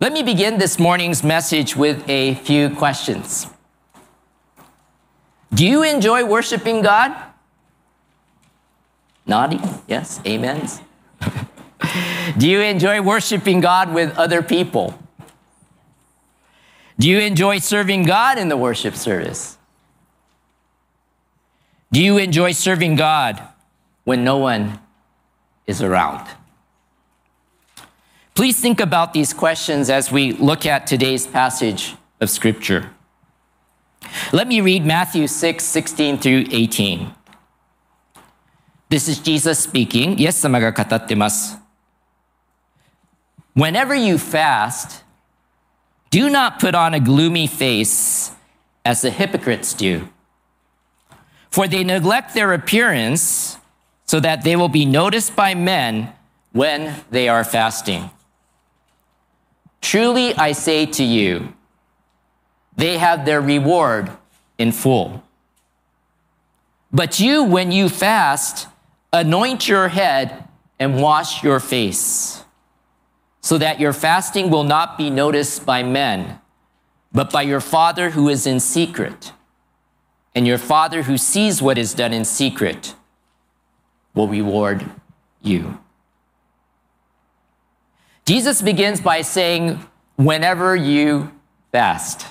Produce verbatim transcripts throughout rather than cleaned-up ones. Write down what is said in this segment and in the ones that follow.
Let me begin this morning's message with a few questions. Do you enjoy worshiping God? Naughty? Yes. Amens. Do you enjoy worshiping God with other people? Do you enjoy serving God in the worship service? Do you enjoy serving God when no one is around? Please think about these questions as we look at today's passage of Scripture. Let me read Matthew six, sixteen through eighteen. This is Jesus speaking. イエス様が語ってます。Whenever you fast, do not put on a gloomy face as the hypocrites do. For they neglect their appearance so that they will be noticed by men when they are fasting. Truly I say to you, they have their reward in full. But you, when you fast, anoint your head and wash your face, so that your fasting will not be noticed by men, but by your Father who is in secret. And your Father who sees what is done in secret will reward you. Jesus begins by saying, whenever you fast.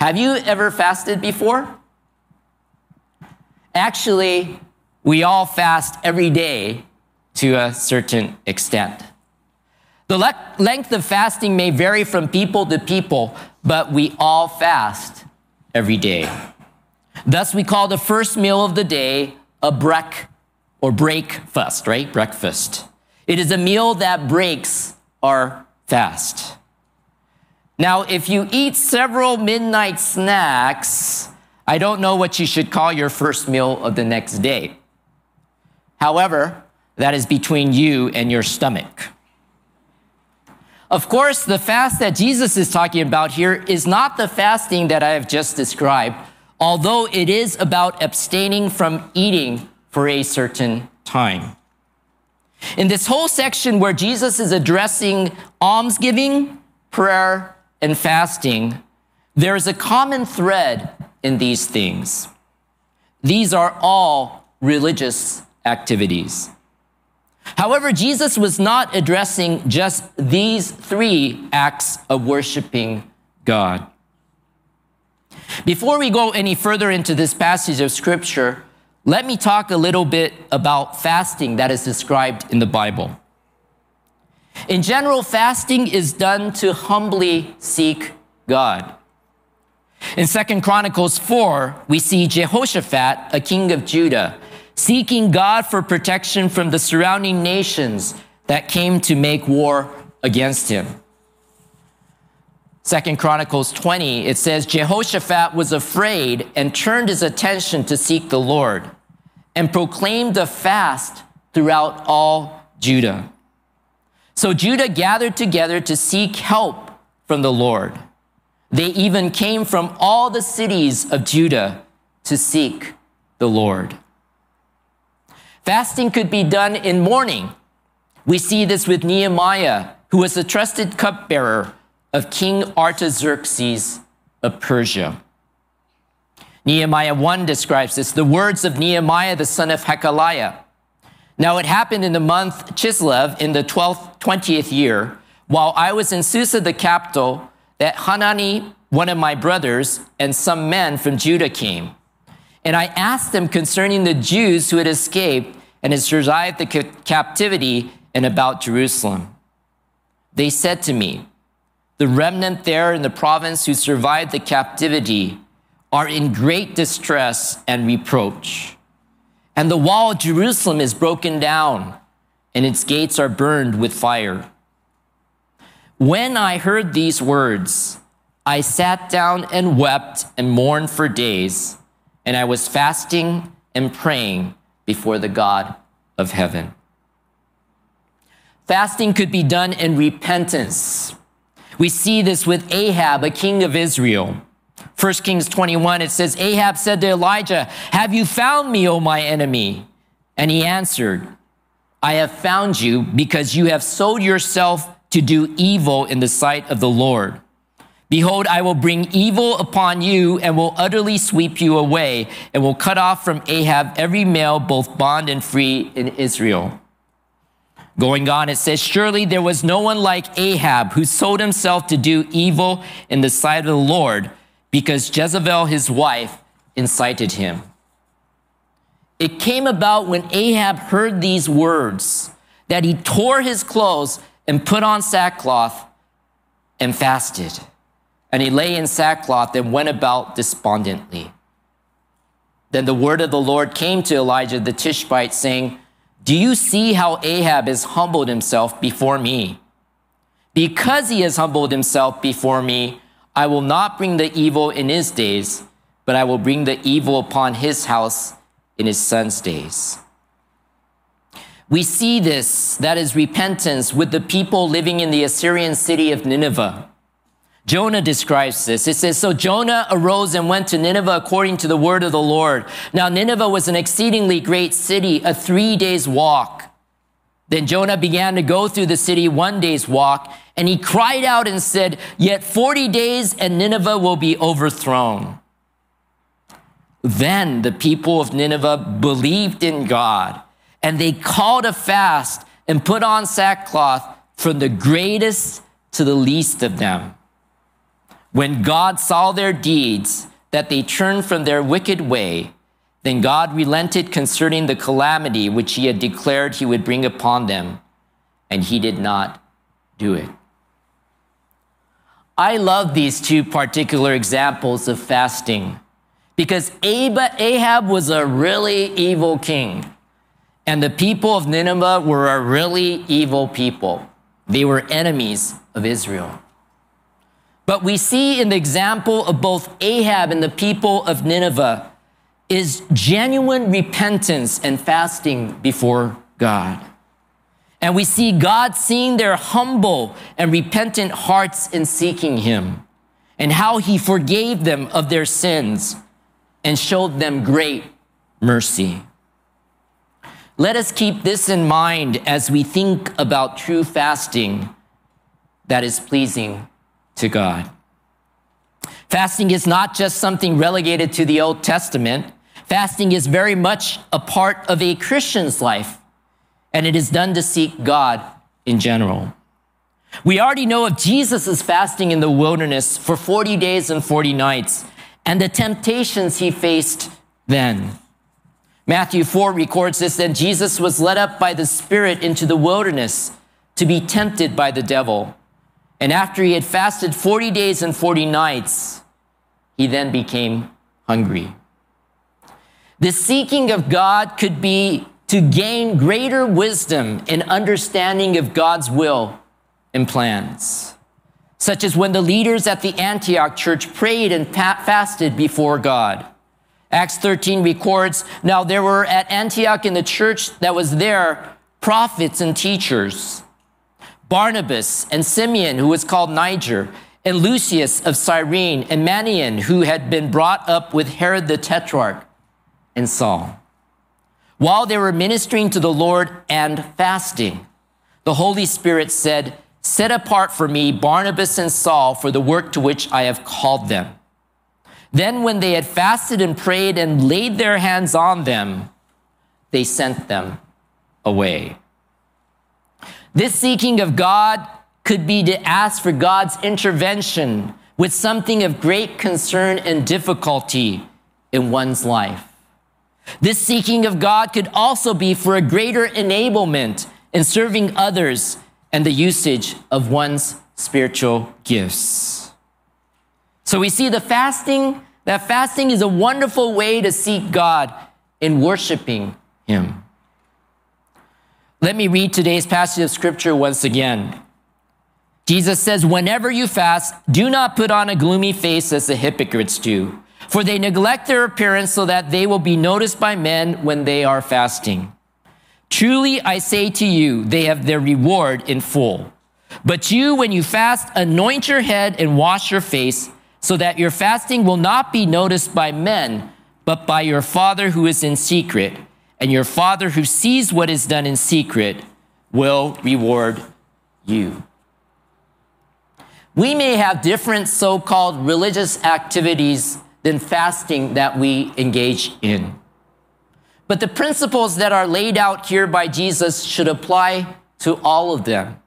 Have you ever fasted before? Actually, we all fast every day to a certain extent. The le- length of fasting may vary from people to people, but we all fast every day. Thus, we call the first meal of the day a brek, or breakfast, right? Breakfast. It is a meal that breaks our fast. Now, if you eat several midnight snacks, I don't know what you should call your first meal of the next day. However, that is between you and your stomach. Of course, the fast that Jesus is talking about here is not the fasting that I have just described, although it is about abstaining from eating for a certain time. In this whole section where Jesus is addressing almsgiving, prayer, and fasting, there is a common thread in these things. These are all religious activities. However, Jesus was not addressing just these three acts of worshiping God. Before we go any further into this passage of Scripture, let me talk a little bit about fasting that is described in the Bible. In general, fasting is done to humbly seek God. In Second Chronicles four, we see Jehoshaphat, a king of Judah, seeking God for protection from the surrounding nations that came to make war against him. Second Chronicles twenty, it says, Jehoshaphat was afraid and turned his attention to seek the Lord and proclaimed a fast throughout all Judah. So Judah gathered together to seek help from the Lord. They even came from all the cities of Judah to seek the Lord. Fasting could be done in mourning. We see this with Nehemiah, who was the trusted cupbearer of King Artaxerxes of Persia. Nehemiah one describes this, the words of Nehemiah, the son of Hacaliah. Now it happened in the month Chislev in the twelfth, twentieth year, while I was in Susa, the capital, that Hanani, one of my brothers, and some men from Judah came. And I asked them concerning the Jews who had escaped and had survived the captivity and about Jerusalem. They said to me, the remnant there in the province who survived the captivity are in great distress and reproach. And the wall of Jerusalem is broken down, and its gates are burned with fire. When I heard these words, I sat down and wept and mourned for days, and I was fasting and praying before the God of heaven. Fasting could be done in repentance. We see this with Ahab, a king of Israel. First Kings twenty-one, it says, Ahab said to Elijah, have you found me, O my enemy? And he answered, I have found you because you have sold yourself to do evil in the sight of the Lord. Behold, I will bring evil upon you and will utterly sweep you away and will cut off from Ahab every male, both bond and free in Israel." Going on, it says, "Surely there was no one like Ahab who sold himself to do evil in the sight of the Lord, because Jezebel, his wife, incited him." It came about when Ahab heard these words that he tore his clothes and put on sackcloth and fasted. And he lay in sackcloth and went about despondently. Then the word of the Lord came to Elijah the Tishbite, saying, "Do you see how Ahab has humbled himself before me? Because he has humbled himself before me, I will not bring the evil in his days, but I will bring the evil upon his house in his son's days." We see this, that is repentance, with the people living in the Assyrian city of Nineveh. Jonah describes this. It says, "So Jonah arose and went to Nineveh according to the word of the Lord. Now Nineveh was an exceedingly great city, a three days walk. Then Jonah began to go through the city one day's walk, and he cried out and said, 'Yet forty days and Nineveh will be overthrown.' Then the people of Nineveh believed in God, and they called a fast and put on sackcloth from the greatest to the least of them. When God saw their deeds, that they turned from their wicked way, then God relented concerning the calamity which he had declared he would bring upon them, and he did not do it." I love these two particular examples of fasting because Ahab was a really evil king, and the people of Nineveh were a really evil people. They were enemies of Israel. But we see in the example of both Ahab and the people of Nineveh is genuine repentance and fasting before God. And we see God seeing their humble and repentant hearts in seeking him, and how he forgave them of their sins and showed them great mercy. Let us keep this in mind as we think about true fasting that is pleasing to God. Fasting is not just something relegated to the Old Testament. Fasting is very much a part of a Christian's life, and it is done to seek God in general. We already know of Jesus' fasting in the wilderness for forty days and forty nights and the temptations he faced then. Matthew four records this, "Then Jesus was led up by the Spirit into the wilderness to be tempted by the devil. And after he had fasted forty days and forty nights, he then became hungry." The seeking of God could be to gain greater wisdom and understanding of God's will and plans, such as when the leaders at the Antioch church prayed and fasted before God. Acts thirteen records, "Now there were at Antioch in the church that was there prophets and teachers, Barnabas and Simeon, who was called Niger, and Lucius of Cyrene, and Manian, who had been brought up with Herod the Tetrarch, and Saul. While they were ministering to the Lord and fasting, the Holy Spirit said, 'Set apart for me Barnabas and Saul for the work to which I have called them.' Then when they had fasted and prayed and laid their hands on them, they sent them away." This seeking of God could be to ask for God's intervention with something of great concern and difficulty in one's life. This seeking of God could also be for a greater enablement in serving others and the usage of one's spiritual gifts. So we see the fasting, that fasting is a wonderful way to seek God in worshiping him. Let me read today's passage of scripture once again. Jesus says, "Whenever you fast, do not put on a gloomy face as the hypocrites do, for they neglect their appearance so that they will be noticed by men when they are fasting. Truly, I say to you, they have their reward in full. But you, when you fast, anoint your head and wash your face so that your fasting will not be noticed by men, but by your Father who is in secret. And your Father who sees what is done in secret will reward you." We may have different so-called religious activities than fasting that we engage in. But the principles that are laid out here by Jesus should apply to all of them.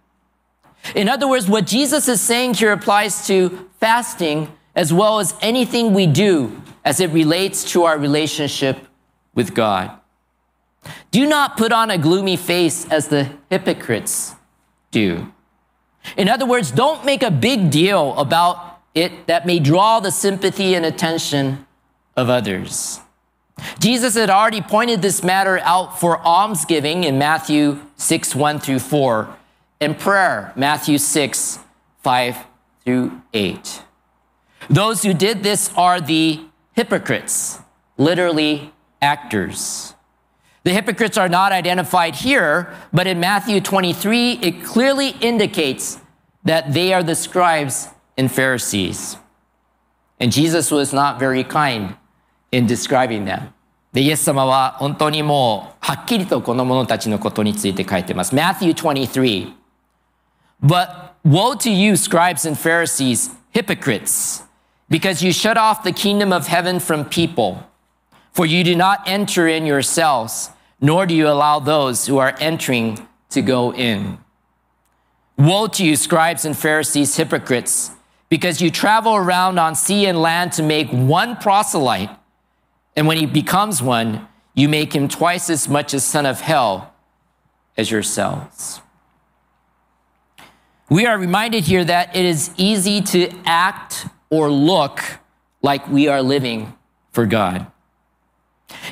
In other words, what Jesus is saying here applies to fasting as well as anything we do as it relates to our relationship with God. Do not put on a gloomy face as the hypocrites do. In other words, don't make a big deal about it that may draw the sympathy and attention of others. Jesus had already pointed this matter out for almsgiving in Matthew six, one through four, and prayer, Matthew six, five through eight. Those who did this are the hypocrites, literally actors. The hypocrites are not identified here, but in Matthew twenty-three, it clearly indicates that they are the scribes and Pharisees. And Jesus was not very kind in describing them. で、イエス様は本当にもうはっきりとこの者たちのことについて書いています。Matthew twenty-three. But woe to you, scribes and Pharisees, hypocrites, because you shut off the kingdom of heaven from people. For you do not enter in yourselves, nor do you allow those who are entering to go in. Woe to you, scribes and Pharisees, hypocrites, because you travel around on sea and land to make one proselyte, and when he becomes one, you make him twice as much a son of hell as yourselves. We are reminded here that it is easy to act or look like we are living for God.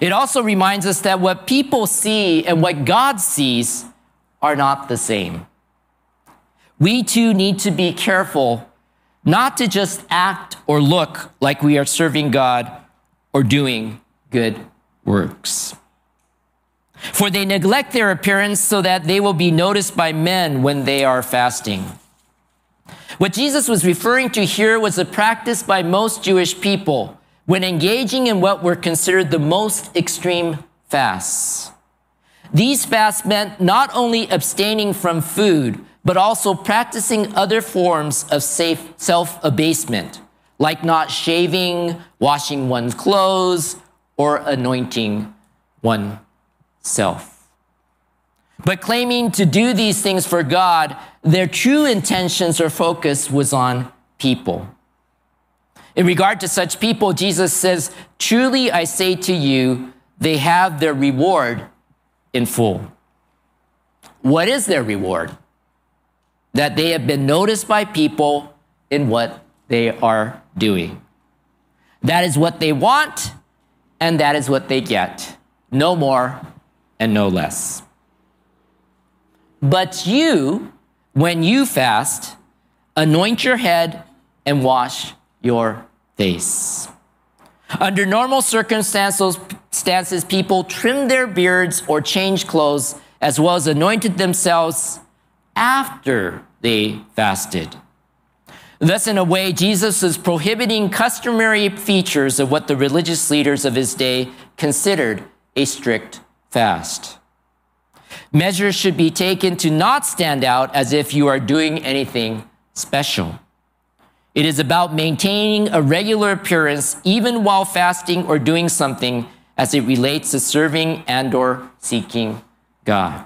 It also reminds us that what people see and what God sees are not the same. We too need to be careful not to just act or look like we are serving God or doing good works. For they neglect their appearance so that they will be noticed by men when they are fasting. What Jesus was referring to here was a practice by most Jewish people when engaging in what were considered the most extreme fasts. These fasts meant not only abstaining from food, but also practicing other forms of safe self-abasement, like not shaving, washing one's clothes, or anointing oneself. But claiming to do these things for God, their true intentions or focus was on people. In regard to such people, Jesus says, "Truly I say to you, they have their reward in full." What is their reward? That they have been noticed by people in what they are doing. That is what they want, and that is what they get. No more and no less. But you, when you fast, anoint your head and wash your face. Under normal circumstances, stances, people trimmed their beards or changed clothes, as well as anointed themselves after they fasted. Thus, in a way, Jesus is prohibiting customary features of what the religious leaders of his day considered a strict fast. Measures should be taken to not stand out as if you are doing anything special. It is about maintaining a regular appearance even while fasting or doing something as it relates to serving and or seeking God.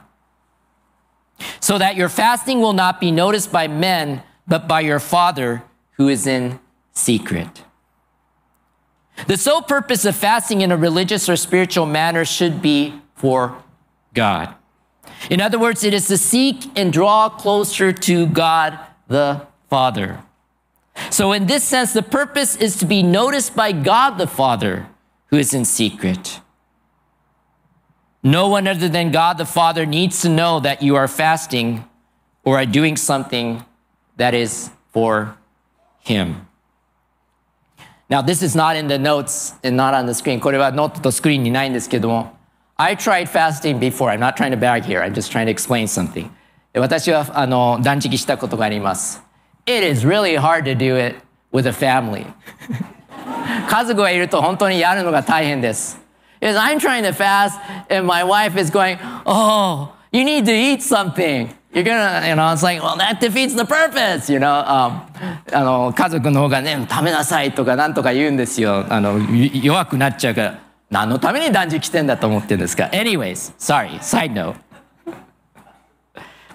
So that your fasting will not be noticed by men, but by your Father who is in secret. The sole purpose of fasting in a religious or spiritual manner should be for God. In other words, it is to seek and draw closer to God the Father. So in this sense, the purpose is to be noticed by God the Father, who is in secret. No one other than God the Father needs to know that you are fasting or are doing something that is for Him. Now, this is not in the notes and not on the screen. これはノートとスクリーンにないんですけども、I tried fasting before. I'm not trying to brag here. I'm just trying to explain something. 私はあの断食したことがあります。It is really hard to do it with a family. 家族がいると本当にやるのが大変です。Because I'm trying to fast and my wife is going, "Oh, you need to eat something." You're gonna, you know, it's like, well, that defeats the purpose, you know. あの家族の方がね、食べなさいとかなんとか言うんですよ。あの弱くなっちゃうから、何のために断食してんだと思ってるんですか。Anyways, sorry, side note.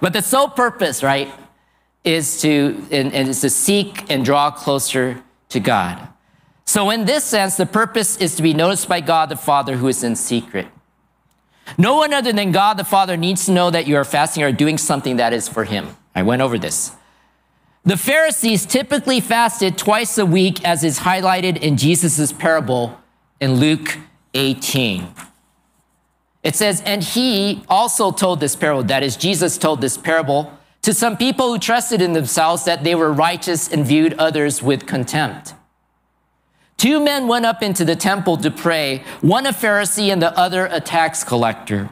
But the sole purpose, right, is to and, and is to seek and draw closer to God. So in this sense, the purpose is to be noticed by God the Father who is in secret. No one other than God the Father needs to know that you are fasting or doing something that is for Him. I went over this. The Pharisees typically fasted twice a week, as is highlighted in Jesus' parable in Luke eighteen. It says, and He also told this parable, that is, Jesus told this parable, to some people who trusted in themselves that they were righteous and viewed others with contempt. Two men went up into the temple to pray, one a Pharisee and the other a tax collector.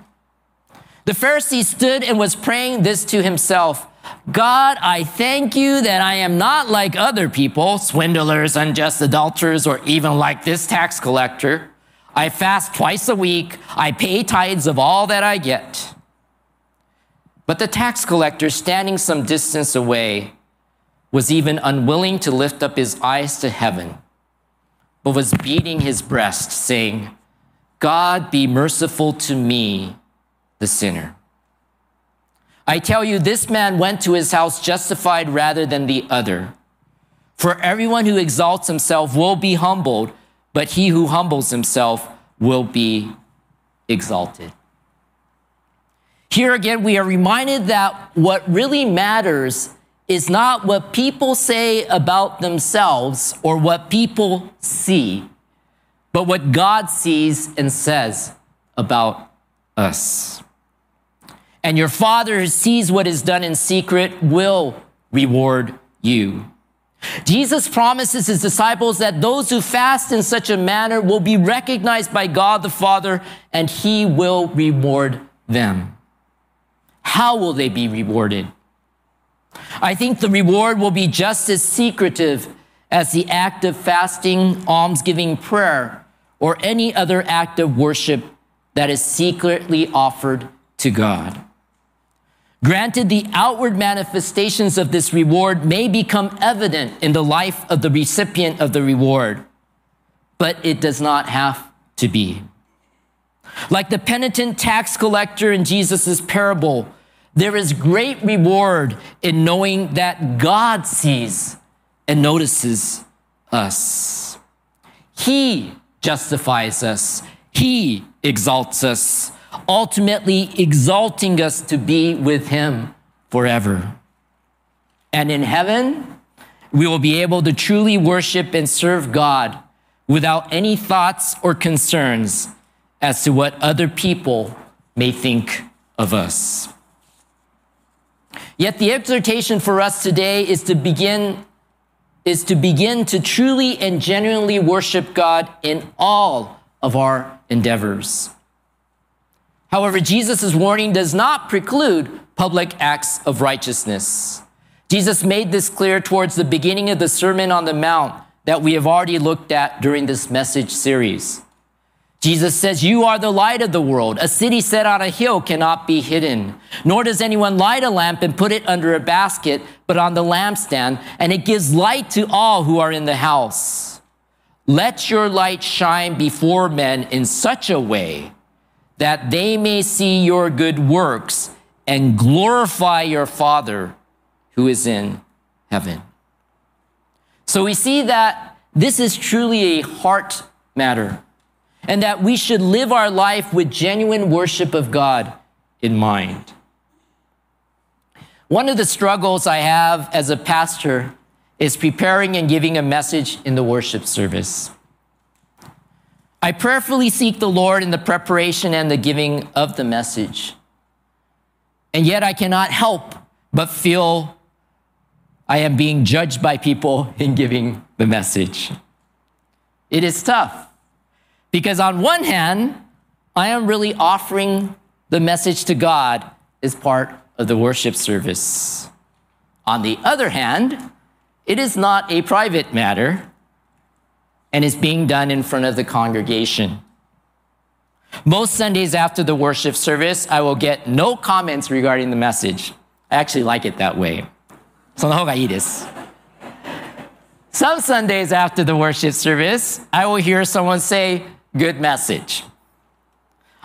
The Pharisee stood and was praying this to himself, God, I thank you that I am not like other people, swindlers, unjust adulterers, or even like this tax collector. I fast twice a week. I pay tithes of all that I get. But the tax collector, standing some distance away, was even unwilling to lift up his eyes to heaven, but was beating his breast, saying, God, be merciful to me, the sinner. I tell you, this man went to his house justified rather than the other. For everyone who exalts himself will be humbled, but he who humbles himself will be exalted. Here again, we are reminded that what really matters is not what people say about themselves or what people see, but what God sees and says about us. And your Father who sees what is done in secret will reward you. Jesus promises his disciples that those who fast in such a manner will be recognized by God the Father, and he will reward them. How will they be rewarded? I think the reward will be just as secretive as the act of fasting, almsgiving, prayer, or any other act of worship that is secretly offered to God. Granted, the outward manifestations of this reward may become evident in the life of the recipient of the reward, but it does not have to be. Like the penitent tax collector in Jesus' parable, there is great reward in knowing that God sees and notices us. He justifies us. He exalts us, ultimately exalting us to be with him forever. And in heaven, we will be able to truly worship and serve God without any thoughts or concerns as to what other people may think of us. Yet the exhortation for us today is to begin is to begin to truly and genuinely worship God in all of our endeavors. However, Jesus' warning does not preclude public acts of righteousness. Jesus made this clear towards the beginning of the Sermon on the Mount that we have already looked at during this message series. Jesus says, you are the light of the world. A city set on a hill cannot be hidden. Nor does anyone light a lamp and put it under a basket, but on the lampstand, and it gives light to all who are in the house. Let your light shine before men in such a way that they may see your good works and glorify your Father who is in heaven. So we see that this is truly a heart matter, and that we should live our life with genuine worship of God in mind. One of the struggles I have as a pastor is preparing and giving a message in the worship service. I prayerfully seek the Lord in the preparation and the giving of the message. And yet I cannot help but feel I am being judged by people in giving the message. It is tough. Because on one hand, I am really offering the message to God as part of the worship service. On the other hand, it is not a private matter and is being done in front of the congregation. Most Sundays after the worship service, I will get no comments regarding the message. I actually like it that way. その方がいいです。Some Sundays after the worship service, I will hear someone say, good message.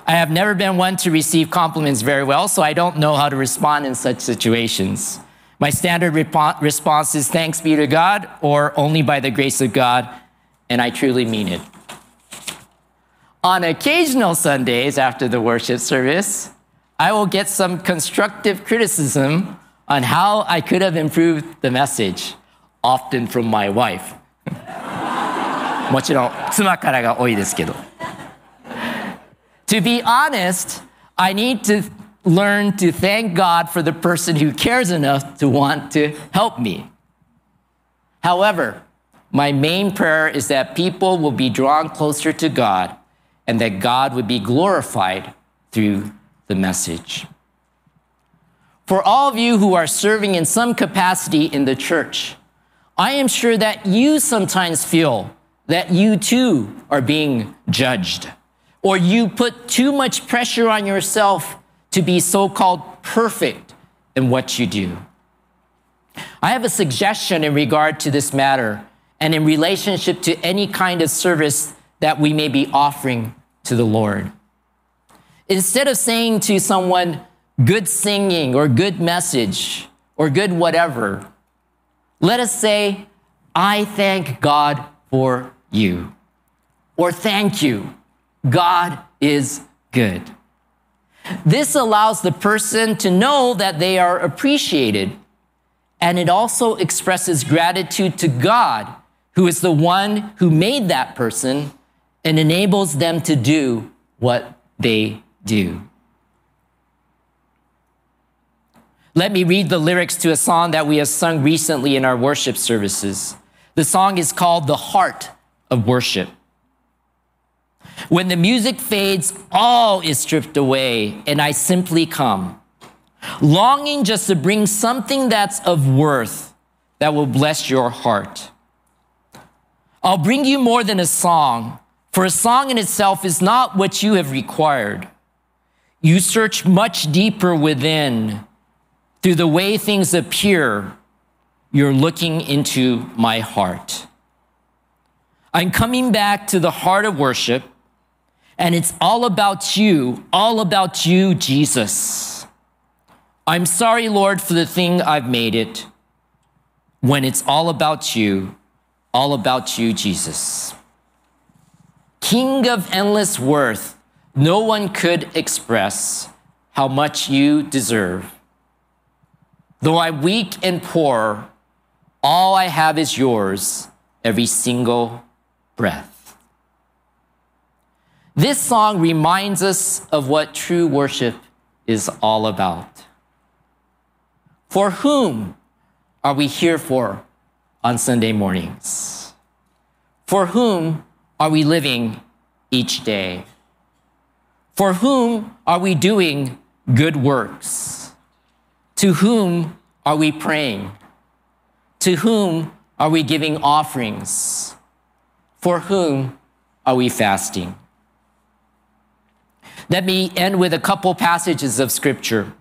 I have never been one to receive compliments very well, so I don't know how to respond in such situations. My standard rep- response is thanks be to God or only by the grace of God, and I truly mean it. On occasional Sundays after the worship service, I will get some constructive criticism on how I could have improved the message, often from my wife. もちろん妻からが多いですけど。To be honest, I need to learn to thank God for the person who cares enough to want to help me. However, my main prayer is that people will be drawn closer to God and that God would be glorified through the message. For all of you who are serving in some capacity in the church, I am sure that you sometimes feel that you too are being judged, or you put too much pressure on yourself to be so-called perfect in what you do. I have a suggestion in regard to this matter and in relationship to any kind of service that we may be offering to the Lord. Instead of saying to someone, good singing or good message or good whatever, let us say, I thank God for you, or thank you. God is good. This allows the person to know that they are appreciated, and it also expresses gratitude to God, who is the one who made that person and enables them to do what they do. Let me read the lyrics to a song that we have sung recently in our worship services. The song is called The Heart of Worship. When the music fades, all is stripped away, and I simply come, longing just to bring something that's of worth that will bless your heart. I'll bring you more than a song, for a song in itself is not what you have required. You search much deeper within. Through the way things appear, you're looking into my heart. I'm coming back to the heart of worship, and it's all about you, all about you, Jesus. I'm sorry, Lord, for the thing I've made it. When it's all about you, all about you, Jesus. King of endless worth, no one could express how much you deserve. Though I'm weak and poor, all I have is yours, every single breath. This song reminds us of what true worship is all about. For whom are we here for on Sunday mornings? For whom are we living each day? For whom are we doing good works? To whom are we praying? To whom are we giving offerings? For whom are we fasting? Let me end with a couple passages of scripture.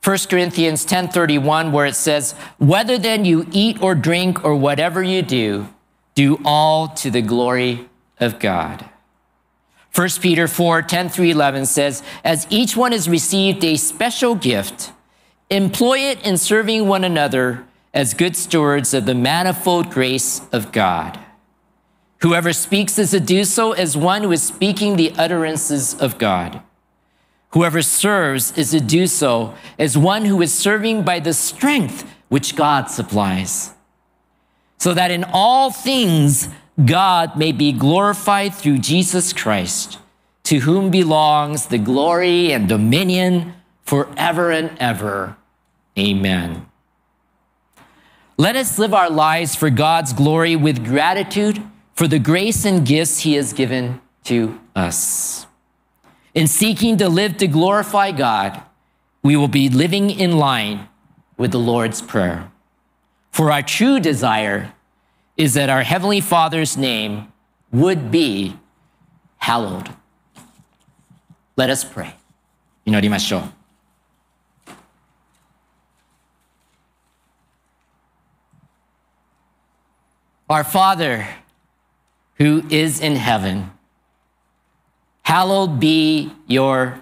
First Corinthians ten thirty-one, where it says, whether then you eat or drink or whatever you do, do all to the glory of God. First Peter four ten through eleven says, as each one has received a special gift, employ it in serving one another as good stewards of the manifold grace of God. Whoever speaks is to do so as one who is speaking the utterances of God. Whoever serves is to do so as one who is serving by the strength which God supplies, so that in all things God may be glorified through Jesus Christ, to whom belongs the glory and dominion forever and ever. Amen. Let us live our lives for God's glory with gratitude for the grace and gifts he has given to us. In seeking to live to glorify God, we will be living in line with the Lord's Prayer. For our true desire is that our Heavenly Father's name would be hallowed. Let us pray. 祈りましょう。Our Father, who is in heaven, hallowed be your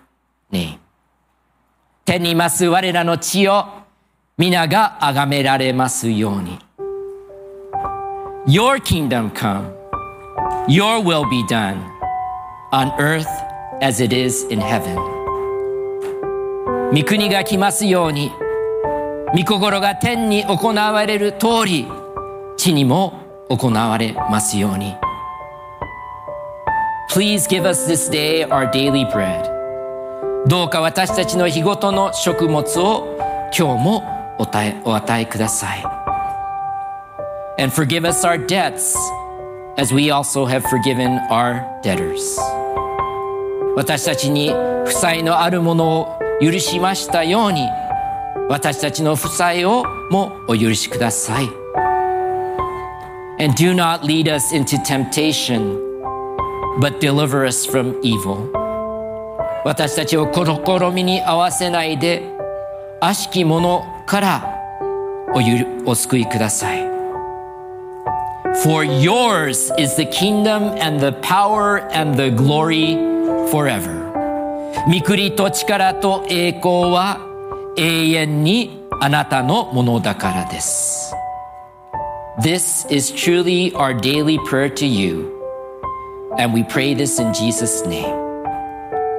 name. 天にいます我らの血を皆が崇められますように。Your kingdom come, your will be done, on earth as it is in heaven. 御国が来ますように、御心が天に行われる通り、地にも行われますように。Please give us this day our daily bread. どうか私たちの日ごとの食物を今日もお与え、お与えください。And forgive us our debts, as we also have forgiven our debtors. 私たちに負債のあるものを許しましたように、私たちの負債をもお許しください。And do not lead us into temptation, but deliver us from evil. 私たちを試みに合わせないで、悪しき者からおゆる、お救いください。For yours is the kingdom and the power and the glory forever. 御国と力と栄光は永遠にあなたのものだからです。This is truly our daily prayer to you, and we pray this in Jesus' name.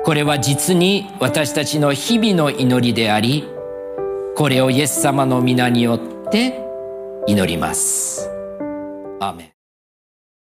これは実に私たちの日々の祈りであり、これをイエス様の皆によって祈ります。アーメン。